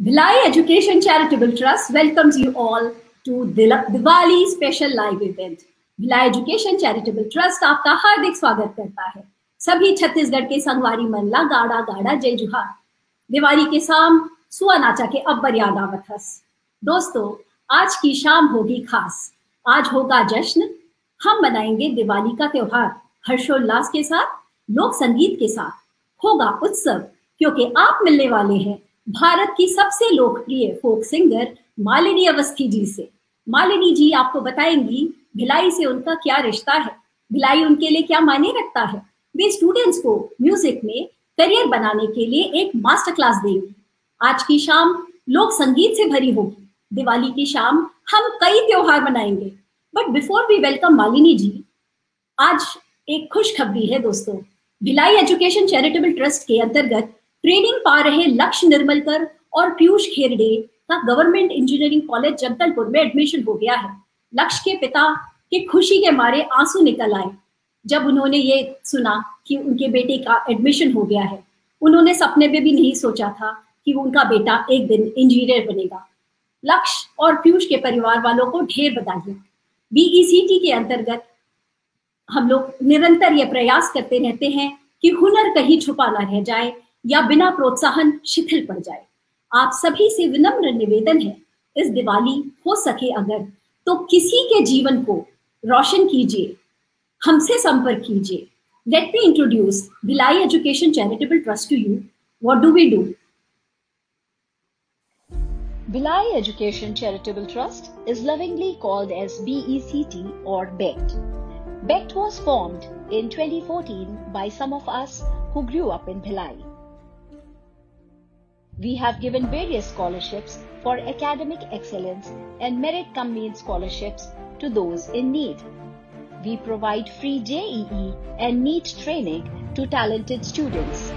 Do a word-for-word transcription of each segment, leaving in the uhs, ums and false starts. Bilai Education Charitable Trust welcomes you all to Diwali special live event. Bilai Education Charitable Trust आपका हार्दिक स्वागत करता है। सभी छत्तीसगढ़ के संगवारी मनला गाड़ा गाड़ा जय जुहार। दिवाली के शाम सुआ नाचा के अब्बर याद आवत हस। दोस्तों, आज की शाम होगी खास, आज होगा जश्न। हम मनाएंगे दिवाली का त्योहार हर्षोल्लास के साथ, लोक संगीत के साथ होगा उत्सव, क्योंकि आप मिलने वाले हैं भारत की सबसे लोकप्रिय फोक सिंगर मालिनी अवस्थी जी से। मालिनी जी आपको बताएंगी भिलाई से उनका क्या रिश्ता है, भिलाई उनके लिए क्या मायने रखता है। वे स्टूडेंट्स को म्यूजिक में करियर बनाने के लिए एक मास्टर क्लास देंगी। आज की शाम लोक संगीत से भरी होगी। दिवाली की शाम हम कई त्योहार मनाएंगे, but before we welcome Malini ji, आज एक खुशखबरी है दोस्तों। भिलाई एजुकेशन चैरिटेबल ट्रस्ट के अंतर्गत ट्रेनिंग पा रहे लक्ष्य निर्मलकर और पीयूष खेरडे का गवर्नमेंट इंजीनियरिंग कॉलेज जगदलपुर में एडमिशन हो गया है। लक्ष्य के पिता के खुशी के मारे आंसू निकल आए जब उन्होंने ये सुना कि उनके बेटे का एडमिशन हो गया है। उन्होंने सपने में भी नहीं सोचा था कि उनका बेटा एक दिन इंजीनियर बनेगा। लक्ष्य और पीयूष के परिवार वालों को ढेर बधाई। बीईसीटी के अंतर्गत हम लोग निरंतर ये प्रयास करते रहते हैं कि हुनर कहीं छुपा ना रह जाए या बिना प्रोत्साहन शिथिल पड़ जाए। आप सभी से विनम्र निवेदन है, इस दिवाली हो सके अगर तो किसी के जीवन को रोशन कीजिए, हमसे संपर्क कीजिए। Let me introduce Bhilai education charitable trust to you. What do we do? Bilai Education Charitable Trust is lovingly called as B E C T or B E C T. B E C T was formed in twenty fourteen by some of us who grew up in Bilai. We have given various scholarships for academic excellence and merit cum mean scholarships to those in need. We provide free J E E and NEET training to talented students. B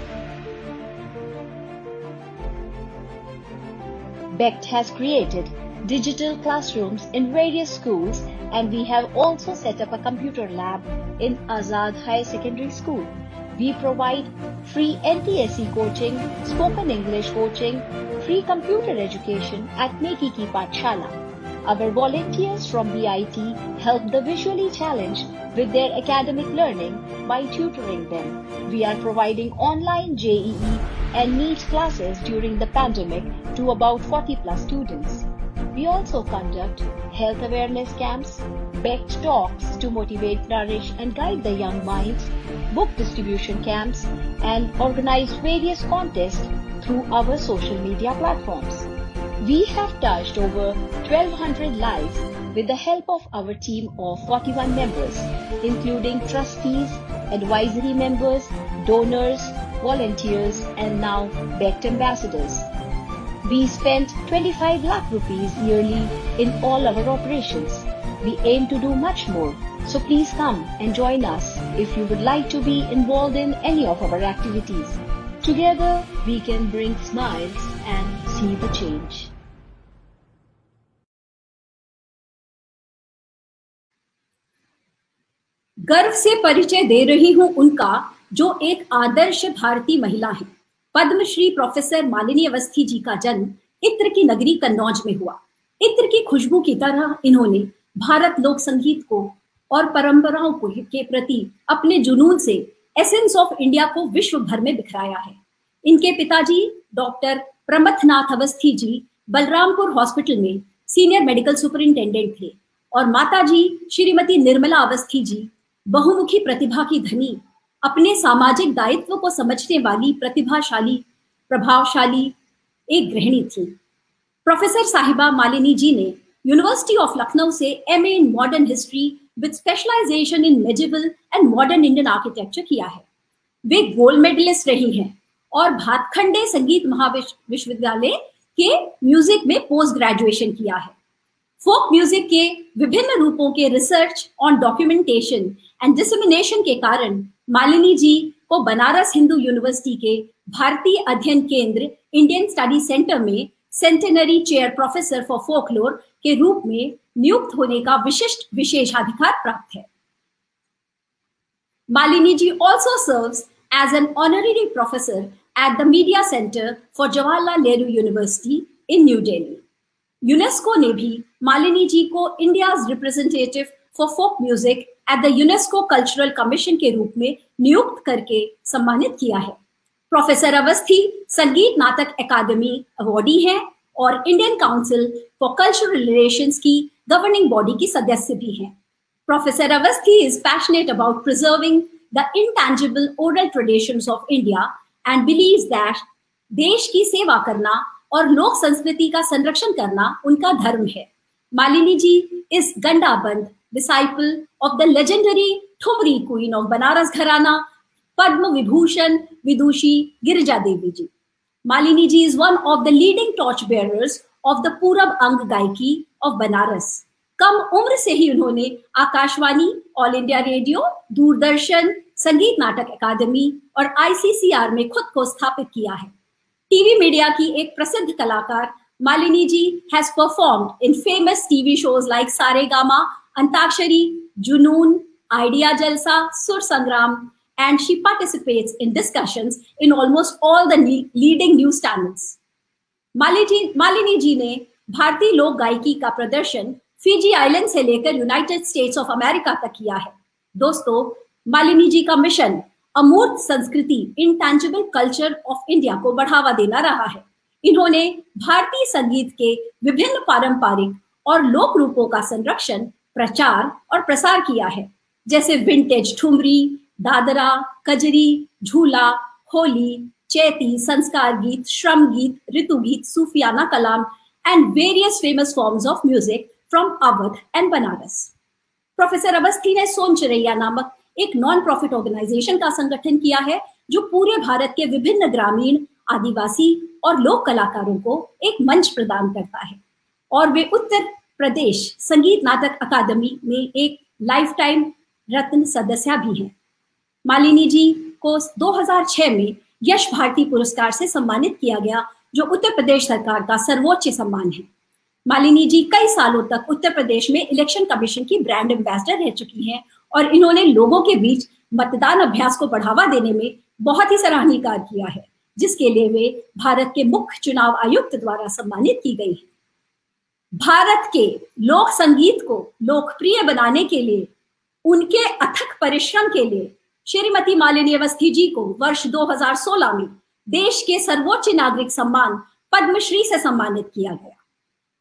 E C T has created digital classrooms in various schools, and we have also set up a computer lab in Azad High Secondary School. We provide free N T S C coaching, spoken English coaching, free computer education at Nekiki Pathshala. Our volunteers from B I T help the visually challenged with their academic learning by tutoring them. We are providing online J E E and NEET classes during the pandemic to about forty plus students. We also conduct health awareness camps, B E C T talks to motivate, nourish and guide the young minds, book distribution camps and organize various contests through our social media platforms. We have touched over twelve hundred lives with the help of our team of forty-one members, including trustees, advisory members, donors, volunteers and now B E C T ambassadors. We spent twenty-five lakh rupees yearly in all our operations. We aim to do much more, so please come and join us if you would like to be involved in any of our activities. Together, we can bring smiles and see the change. गर्व से परिचय दे रही हूँ उनका, जो एक आदर्श भारतीय महिला है। पद्मश्री प्रोफेसर मालिनी अवस्थी जी का जन्म इत्र की नगरी कन्नौज में हुआ। इत्र की खुशबू की तरह इन्होंने भारत लोक संगीत को और परंपराओं को के प्रति अपने जुनून से एसेंस ऑफ इंडिया को विश्व भर में बिखराया है। इनके पिताजी डॉक्टर प्रमथनाथ अवस्थी जी बलरामपुर हॉस्पिटल में सीनियर मेडिकल सुपरिंटेंडेंट थे और माताजी श्रीमती निर्मला अवस्थी जी बहुमुखी प्रतिभा की धनी, अपने सामाजिक दायित्व को समझने वाली, प्रतिभाशाली, प्रभावशाली एक गृहिणी थी। प्रोफेसर साहिबा मालिनी जी ने यूनिवर्सिटी ऑफ लखनऊ से M A in modern history with specialisation in medieval and modern Indian architecture किया है। वे गोल्ड मेडलिस्ट रही हैं और भातखंडे संगीत महाविश्वविद्यालय के म्यूजिक में पोस्ट ग्रेजुएशन किया है। फोक म्यूजिक के विभिन्न रूपों के research on documentation and dissemination के कारण मालिनी जी को बनारस हिंदू यूनिवर्सिटी के भारतीय अध्ययन केंद्र इंडियन स्टडी सेंटर में centenary chair professor for folklore के रूप में नियुक्त होने का विशिष्ट विशेषाधिकार प्राप्त है। Malini ji also serves as an honorary professor at the Media Center for Jawaharlal Nehru University in New Delhi. UNESCO ने भी मालिनी जी को India's representative for folk music at the UNESCO cultural commission के रूप में नियुक्त करके सम्मानित किया है। प्रोफेसर अवस्थी संगीत नाटक अकादमी अवॉर्डी हैं और Indian council for cultural relations की गवर्निंग बॉडी की सदस्य भी हैं। Professor Awasthi is passionate about preserving the intangible oral traditions of India and believes that देश की सेवा करना और लोक संस्कृति का संरक्षण करना उनका धर्म है। Malini ji is gandabandh disciple of the legendary thumri queen of Banaras gharana Padma Vibhushan Vidushi Girija Devi ji. Malini ji is one of the leading torch bearers of the Purab ang गायकी ऑफ बनारस। कम उम्र से ही उन्होंने Akashvani, all India radio, Doordarshan, Sangeet Natak अकादमी और आई सी सी आर में खुद को स्थापित किया है। टीवी मीडिया की एक प्रसिद्ध कलाकार Malini ji has performed in famous TV shows like Saregama, Antakshari, Junoon, Idea जलसा, सुर संग्राम and she participates in discussions in almost all the ne- leading news channels. Malini, Malini ji ने भारतीय लोक गायकी का प्रदर्शन फिजी आइलैंड से लेकर यूनाइटेड स्टेट्स ऑफ अमेरिका तक किया है। दोस्तों, मालिनी जी का मिशन अमूर्त संस्कृति इंटैंजिबल कल्चर ऑफ इंडिया को बढ़ावा देना रहा है। इन्होंने भारतीय संगीत के विभिन्न पारंपरिक और लोक रूपों का संरक्षण, प्रचार और प्रसार किया है, जैसे विंटेज ठुमरी, दादरा, कजरी, झूला, होली, चैती, संस्कार गीत, श्रम गीत, ऋतु गीत, सूफियाना कलाम and various famous forms of music from Awadh and Banaras. Professor Awasthi ने सोनचरिया नामक एक नॉन प्रॉफिट ऑर्गेनाइजेशन का संगठन किया है, जो पूरे भारत के विभिन्न ग्रामीण, आदिवासी और लोक कलाकारों को एक मंच प्रदान करता है और वे उत्तर प्रदेश संगीत नाटक अकादमी में एक लाइफ टाइम रत्न सदस्य भी हैं। मालिनी जी को दो हज़ार छह में यश भारती पुरस्कार से सम्मानित किया गया, जो उत्तर प्रदेश सरकार का सर्वोच्च सम्मान है। मालिनी जी कई सालों तक उत्तर प्रदेश में इलेक्शन कमीशन की ब्रांड एम्बेसडर रह चुकी हैं और इन्होंने लोगों के बीच मतदान अभ्यास को बढ़ावा देने में बहुत ही सराहनीय कार्य किया है, जिसके लिए वे भारत के मुख्य चुनाव आयुक्त द्वारा सम्मानित की गई है। भारत के लोक संगीत को लोकप्रिय बनाने के लिए उनके अथक परिश्रम के लिए श्रीमती मालिनी अवस्थी जी को वर्ष दो हज़ार सोलह में देश के सर्वोच्च नागरिक सम्मान पद्मश्री से सम्मानित किया गया।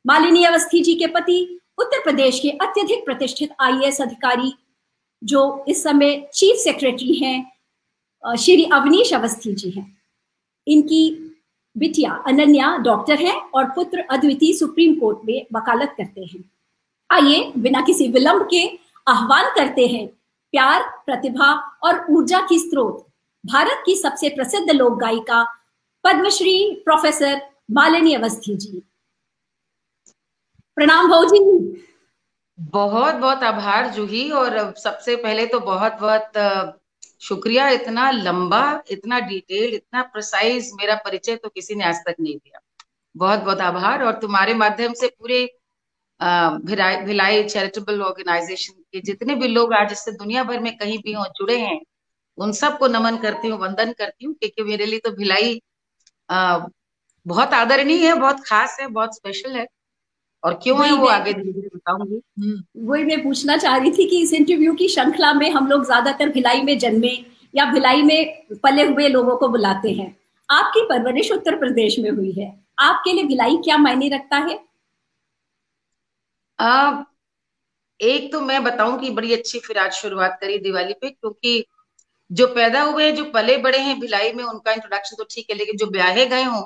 मालिनी अवस्थी जी के पति उत्तर प्रदेश के अत्यधिक प्रतिष्ठित आई ए एस अधिकारी, जो इस समय चीफ सेक्रेटरी हैं, श्री अवनीश अवस्थी जी हैं। इनकी बिटिया अनन्या डॉक्टर हैं और पुत्र अद्वितीय सुप्रीम कोर्ट में वकालत करते हैं। आइए बिना किसी विलंब के आह्वान करते हैं प्यार, प्रतिभा और ऊर्जा की स्रोत, भारत की सबसे प्रसिद्ध लोक गायिका पद्मश्री प्रोफेसर मालिनी अवस्थी जी। प्रणाम भाऊजी। बहुत बहुत आभार जूही, और सबसे पहले तो बहुत बहुत शुक्रिया, इतना लंबा, इतना डिटेल, इतना प्रिसाइज मेरा परिचय तो किसी ने आज तक नहीं दिया। बहुत बहुत आभार, और तुम्हारे माध्यम से पूरे भिलाई चैरिटेबल ऑर्गेनाइजेशन के जितने भी लोग आज इससे दुनिया भर में कहीं भी हो जुड़े हैं, उन सबको नमन करती हूँ, वंदन करती हूँ, क्योंकि मेरे लिए तो भिलाई बहुत आदरणीय है, बहुत खास है, बहुत स्पेशल है। और क्यों है वो आगे धीरे धीरे बताऊंगी। वही मैं पूछना चाह रही थी कि इस इंटरव्यू की श्रृंखला में हम लोग ज्यादातर भिलाई में जन्मे या भिलाई में पले हुए लोगों को बुलाते हैं। आपकी परवरिश उत्तर प्रदेश में हुई है, आपके लिए भिलाई क्या मायने रखता है? Uh, एक तो मैं बताऊं कि बड़ी अच्छी फिर आज शुरुआत करी दिवाली पे, क्योंकि जो पैदा हुए हैं, जो पले बड़े हैं भिलाई में, उनका इंट्रोडक्शन तो ठीक है, लेकिन जो ब्याहे गए हों,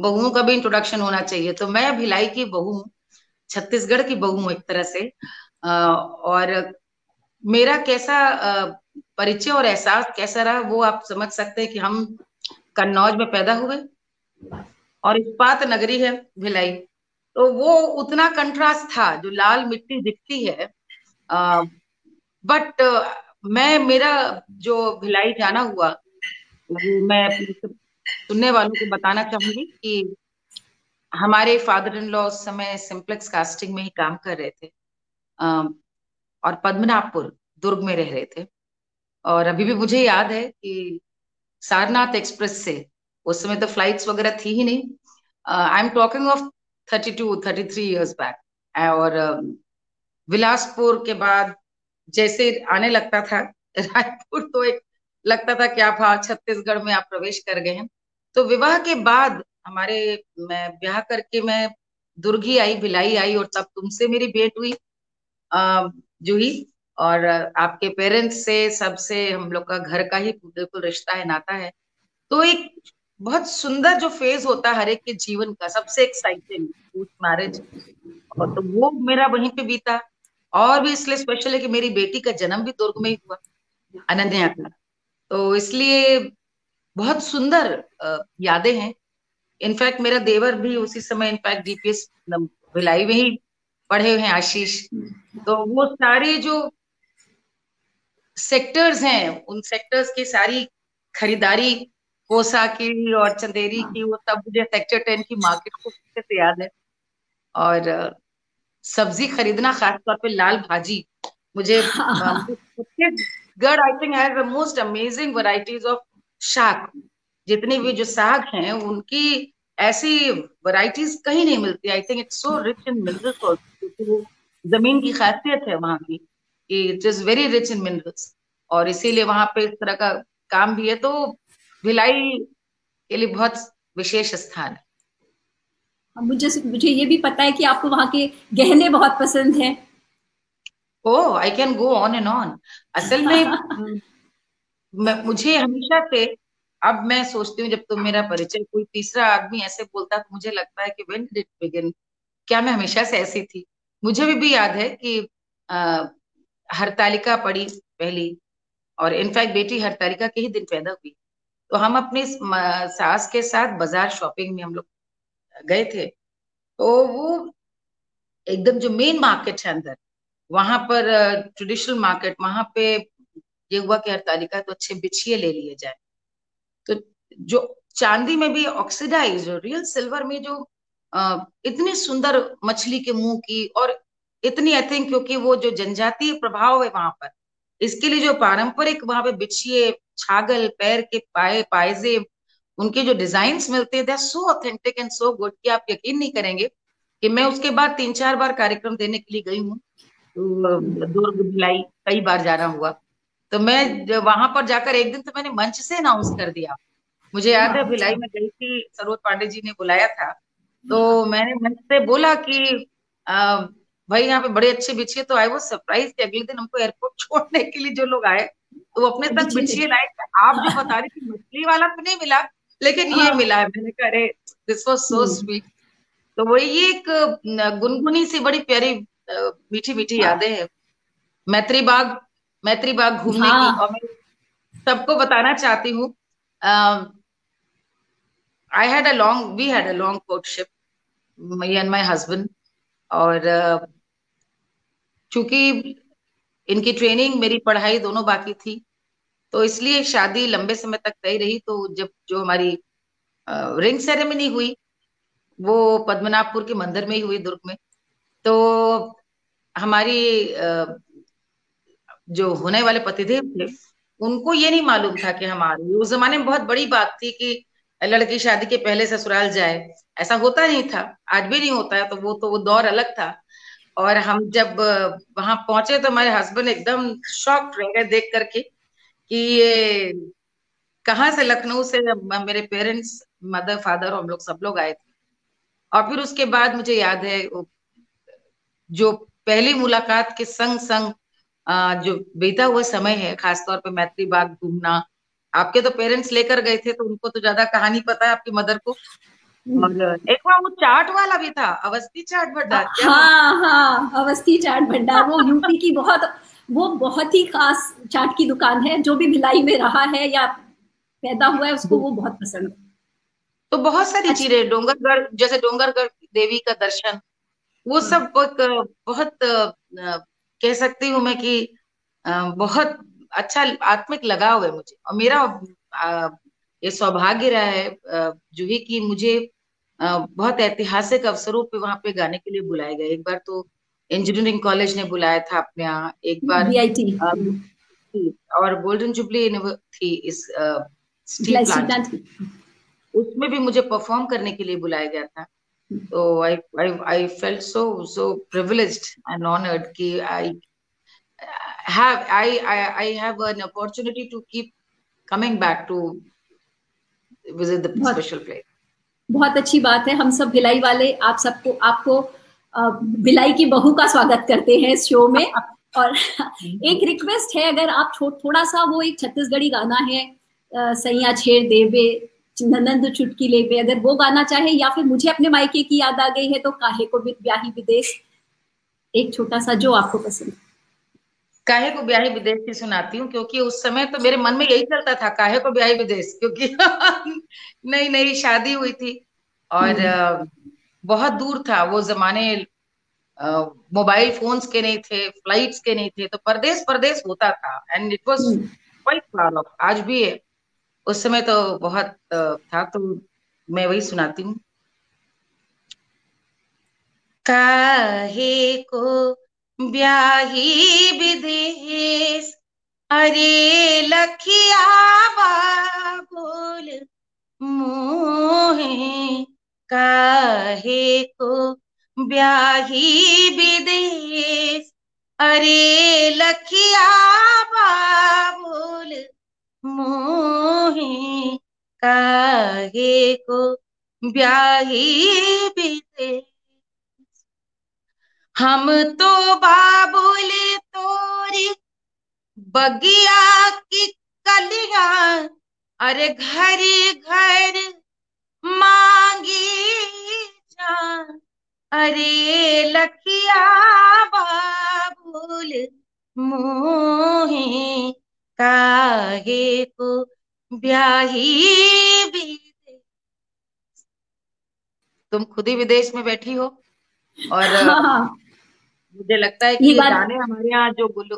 बहुओं का भी इंट्रोडक्शन होना चाहिए। तो मैं भिलाई की बहू हूँ, छत्तीसगढ़ की बहू हूँ एक तरह से, और मेरा कैसा परिचय और एहसास कैसा रहा वो आप समझ सकते हैं कि हम कन्नौज में पैदा हुए और इस्पात नगरी है भिलाई, तो वो उतना कंट्रास्ट था, जो लाल मिट्टी दिखती है। आ, बट मैं मेरा जो भिलाई जाना हुआ, मैं सुनने वालों को बताना चाहूंगी कि हमारे फादर इन लॉ उस समय सिंप्लेक्स कास्टिंग में ही काम कर रहे थे, आ, और पद्मनाभपुर दुर्ग में रह रहे थे। और अभी भी मुझे याद है कि सारनाथ एक्सप्रेस से उस समय तो फ्लाइट्स वगैरह थी ही नहीं. I am talking of thirty two thirty three years back. और बिलासपुर uh, के बाद जैसे आने लगता था रायपुर, तो एक लगता था कि आप हाँ छत्तीसगढ़ में आप प्रवेश कर गए हैं. तो विवाह के बाद हमारे मैं ब्याह करके मैं दुर्गी आई, भिलाई आई, और तब तुमसे मेरी भेंट हुई जूही, और आपके पेरेंट्स से सबसे हम लोग का घर का ही बिल्कुल रिश्ता है, नाता है. तो एक बहुत सुंदर जो फेज होता है हर एक के जीवन का, सबसे एक्साइटिंग पोस्ट मैरिज, और तो वो मेरा वहीं पे बीता. और भी इसलिए स्पेशल है कि मेरी बेटी का जन्म भी दुर्ग में ही हुआ, अनन्या का, तो इसलिए बहुत सुंदर यादें हैं. इनफैक्ट मेरा देवर भी उसी समय इनफैक्ट डीपीएस भिलाई में ही पढ़े हुए हैं, आशीष. तो वो सारे जो सेक्टर्स हैं, उन सेक्टर्स की सारी खरीदारी, कोसा की और चंदेरी की, वो तब मुझे सेक्टर टेन की मार्केट को अच्छे से याद है. और सब्जी खरीदना, खासतौर पे लाल भाजी, मुझे Chhattisgarh I think has the most amazing varieties of shaak. जितने भी जो साग हैं उनकी ऐसी वैरायटीज कहीं नहीं मिलती. I think it's so rich in minerals also, क्योंकि वो जमीन की खासियत है वहाँ की, it is very rich in minerals, और इसीलिए वहाँ पे इस तरह का काम भी है. तो भिलाई के लिए बहुत विशेष स्थान है. मुझे मुझे ये भी पता है कि आपको वहाँ के गहने बहुत पसंद हैं. Oh, I can go on and on. असल में मुझे हमेशा से, अब मैं सोचती हूँ जब तुम तो मेरा परिचय कोई तीसरा आदमी ऐसे बोलता है तो मुझे लगता है कि व्हेन डिड इट बिगिन, क्या मैं हमेशा से ऐसी थी. मुझे भी, भी याद है कि आ, हरतालिका पढ़ी पहली, और इनफैक्ट बेटी हरतालिका के ही दिन पैदा हुई, तो हम अपने सास के साथ बाजार शॉपिंग में हम लोग गए थे. तो वो एकदम जो मेन मार्केट है अंदर, वहां पर ट्रेडिशनल मार्केट, वहां पे ये हुआ कि हरतालिका तो अच्छे बिछिए ले लिए जाए. तो जो चांदी में भी ऑक्सीडाइज, रियल सिल्वर में जो आ, इतनी सुंदर मछली के मुंह की, और इतनी आई थिंक क्योंकि वो जो जनजातीय प्रभाव है वहां पर, इसके लिए जो पारंपरिक वहां पे बिछिए, छागल, पैर के पाए, पायजे, उनके जो डिजाइन मिलते हैं, they are so authentic and so good कि आप यकीन नहीं करेंगे. कि मैं उसके बाद तीन चार बार कार्यक्रम देने के लिए गई हूँ दुर्ग, भिलाई, कई बार जाना हुआ. तो मैं वहां पर जाकर एक दिन तो मैंने मंच से अनाउंस कर दिया. मुझे याद है भिलाई में गई थी, सरोज पांडे जी ने बुलाया था, तो मैंने मंच से बोला कि आ, भाई यहाँ पे बड़े अच्छे बिछिए. तो आई वाज सरप्राइज कि अगले दिन हमको एयरपोर्ट छोड़ने के लिए जो लोग आए तो वो अपने तक बिछिए लाए. आप जो बता रही थी मछली वाला तो नहीं मिला, लेकिन ये मिला है. मैंने कहा अरे दिस वाज सो स्वीट. तो वही ये एक गुनगुनी सी बड़ी प्यारी मीठी मीठी यादें हैं. मैत्री बाग, मैत्री बाग घूमने हाँ. की, और मैं सबको बताना चाहती हूँ, I had a long we had a long courtship, me and my husband. और uh, चूंकि इनकी ट्रेनिंग, मेरी पढ़ाई दोनों बाकी थी, तो इसलिए शादी लंबे समय तक तय रही. तो जब जो हमारी uh, रिंग सेरेमनी हुई वो पद्मनाभपुर के मंदिर में ही हुई, दुर्ग में. तो हमारी uh, जो होने वाले पतिदेव थे उनको ये नहीं मालूम था कि हमारी, उस जमाने में बहुत बड़ी बात थी कि लड़की शादी के पहले ससुराल जाए, ऐसा होता नहीं था, आज भी नहीं होता है. तो वो तो वो दौर अलग था. और हम जब वहां पहुंचे तो हमारे हस्बैंड एकदम शॉक्ड रह गए देख करके कि ये कहाँ से, लखनऊ से मेरे पेरेंट्स, मदर, फादर, हम लोग सब लोग आए थे. और फिर उसके बाद मुझे याद है जो पहली मुलाकात के संग संग जो बीता हुआ समय है, खासतौर पे मैत्री बाग घूमना. आपके तो पेरेंट्स लेकर गए थे तो उनको तो ज्यादा कहानी पता है, आपकी मदर को. एक बार वो चाट वाला भी था, अवस्थी चाट भंडार. हाँ हाँ, अवस्थी चाट भंडार, वो यूपी की बहुत वो बहुत ही खास चाट की दुकान है. जो भी भिलाई में रहा है या पैदा हुआ है उसको वो बहुत पसंद है. तो बहुत सारी चीजें, डोंगरगढ़, जैसे डोंगरगढ़ देवी का दर्शन, वो सब बहुत कह सकती हूँ मैं कि बहुत अच्छा आत्मिक लगाव है मुझे. और मेरा ये सौभाग्य रहा है जूही कि मुझे बहुत ऐतिहासिक अवसरों पे वहां पे गाने के लिए बुलाया गया. एक बार तो इंजीनियरिंग कॉलेज ने बुलाया था अपने यहाँ, एक बार बीआईटी, और गोल्डन जुबली थी इस स्टील प्लांट. उसमें भी मुझे परफॉर्म करने के लिए बुलाया गया था. तो I I I felt so so privileged and honoured that I have I I have an opportunity to keep coming back to visit the special place. बहुत अच्छी बात है. हम सब भिलाई वाले आप सबको आपको भिलाई की बहू का स्वागत करते हैं इस शो में. और एक रिक्वेस्ट है, अगर आप थो, थोड़ा सा वो एक छत्तीसगढ़ी गाना है सैया छेड़ देवे ननंद चुटकी लेवे, अगर वो गाना चाहे या फिर मुझे अपने मायके की याद आ गई है तो काहे को ब्याही विदेश, एक छोटा सा जो आपको पसंद. काहे को ब्याही विदेश की सुनाती हूँ क्योंकि उस समय तो मेरे मन में यही चलता था काहे को ब्याही विदेश, क्योंकि नई नई शादी हुई थी और बहुत दूर था वो जमाने, मोबाइल फोन्स के नहीं थे, फ्लाइट्स के नहीं थे, तो परदेश परदेश होता था and it was quite far off. आज भी है, उस समय तो बहुत था. तो मैं वही सुनाती हूँ. काहे को ब्याही विदेश अरे लखिया बाबुल मोहे, काहे को ब्याही विदेश अरे लखिया बाबुल मोहे, काहे को ब्याही विदेश हम तो बाबुल तोरी बगिया की कलिया अरे घर घर मांगी जा, अरे लखिया बाबुल मोहे, काहे को ब्याही विदेश. तुम खुद ही विदेश में बैठी हो और हाँ। मुझे लगता है कि गाने हमारे यहाँ जो गुलू,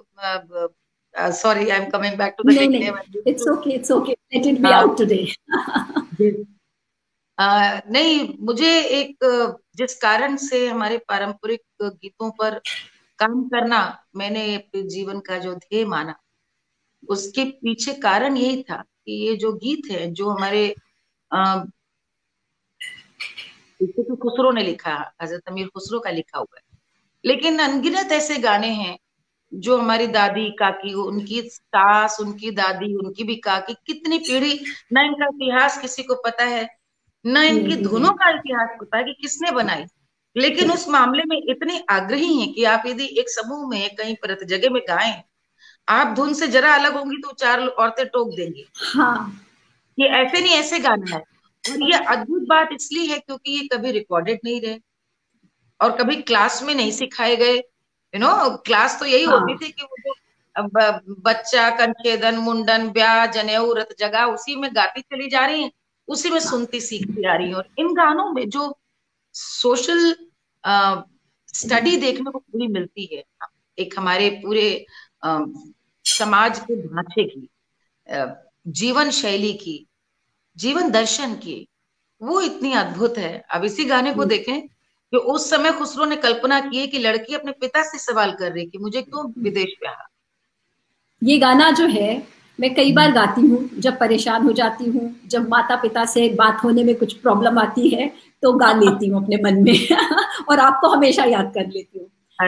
sorry I am coming back to the name, it's okay it's okay let it be out today. नहीं, मुझे एक जिस कारण से हमारे पारंपरिक गीतों पर काम करना मैंने अपने जीवन का जो ध्येय माना, उसके पीछे कारण यही था कि ये जो गीत है जो हमारे अः तो खुसरो ने लिखा, हजरत अमीर खुसरो का लिखा हुआ है, लेकिन अनगिनत ऐसे गाने हैं जो हमारी दादी काकी, उनकी सास, उनकी दादी, उनकी भी काकी, कितनी पीढ़ी, ना इनका इतिहास किसी को पता है ना इनकी धुनों का इतिहास पता है कि किसने बनाई, लेकिन उस मामले में इतने आग्रही हैं कि आप यदि एक समूह में कहीं पर जगह में गाएं, आप धुन से जरा अलग होंगी तो चार औरतें टोक देंगी. हाँ. ये ऐसे नहीं, ऐसे गाना है. और ये अद्भुत बात इसलिए है क्योंकि ये कभी रिकॉर्डेड नहीं रहे और कभी क्लास में नहीं सिखाए गए. यू नो, क्लास तो यही हाँ. होती थी कि वो तो बच्चा, कंखेदन, मुंडन, ब्याह, जनेऊ, रत जगा, उसी में गाती चली जा रही है, उसी में सुनती सीखती जा रही है. और इन गानों में जो सोशल स्टडी देखने को पूरी मिलती है, एक हमारे पूरे Uh, समाज के ढांचे की, uh, जीवन शैली की, जीवन दर्शन की, वो इतनी अद्भुत है. अब इसी गाने को देखें कि उस समय खुसरो ने कल्पना की है कि लड़की अपने पिता से सवाल कर रही कि मुझे क्यों विदेश प्यारा. ये गाना जो है मैं कई बार गाती हूँ जब परेशान हो जाती हूँ, जब माता पिता से बात होने में कुछ प्रॉब्लम आती है तो गा लेती हूँ अपने मन में और आपको हमेशा याद कर लेती हूँ.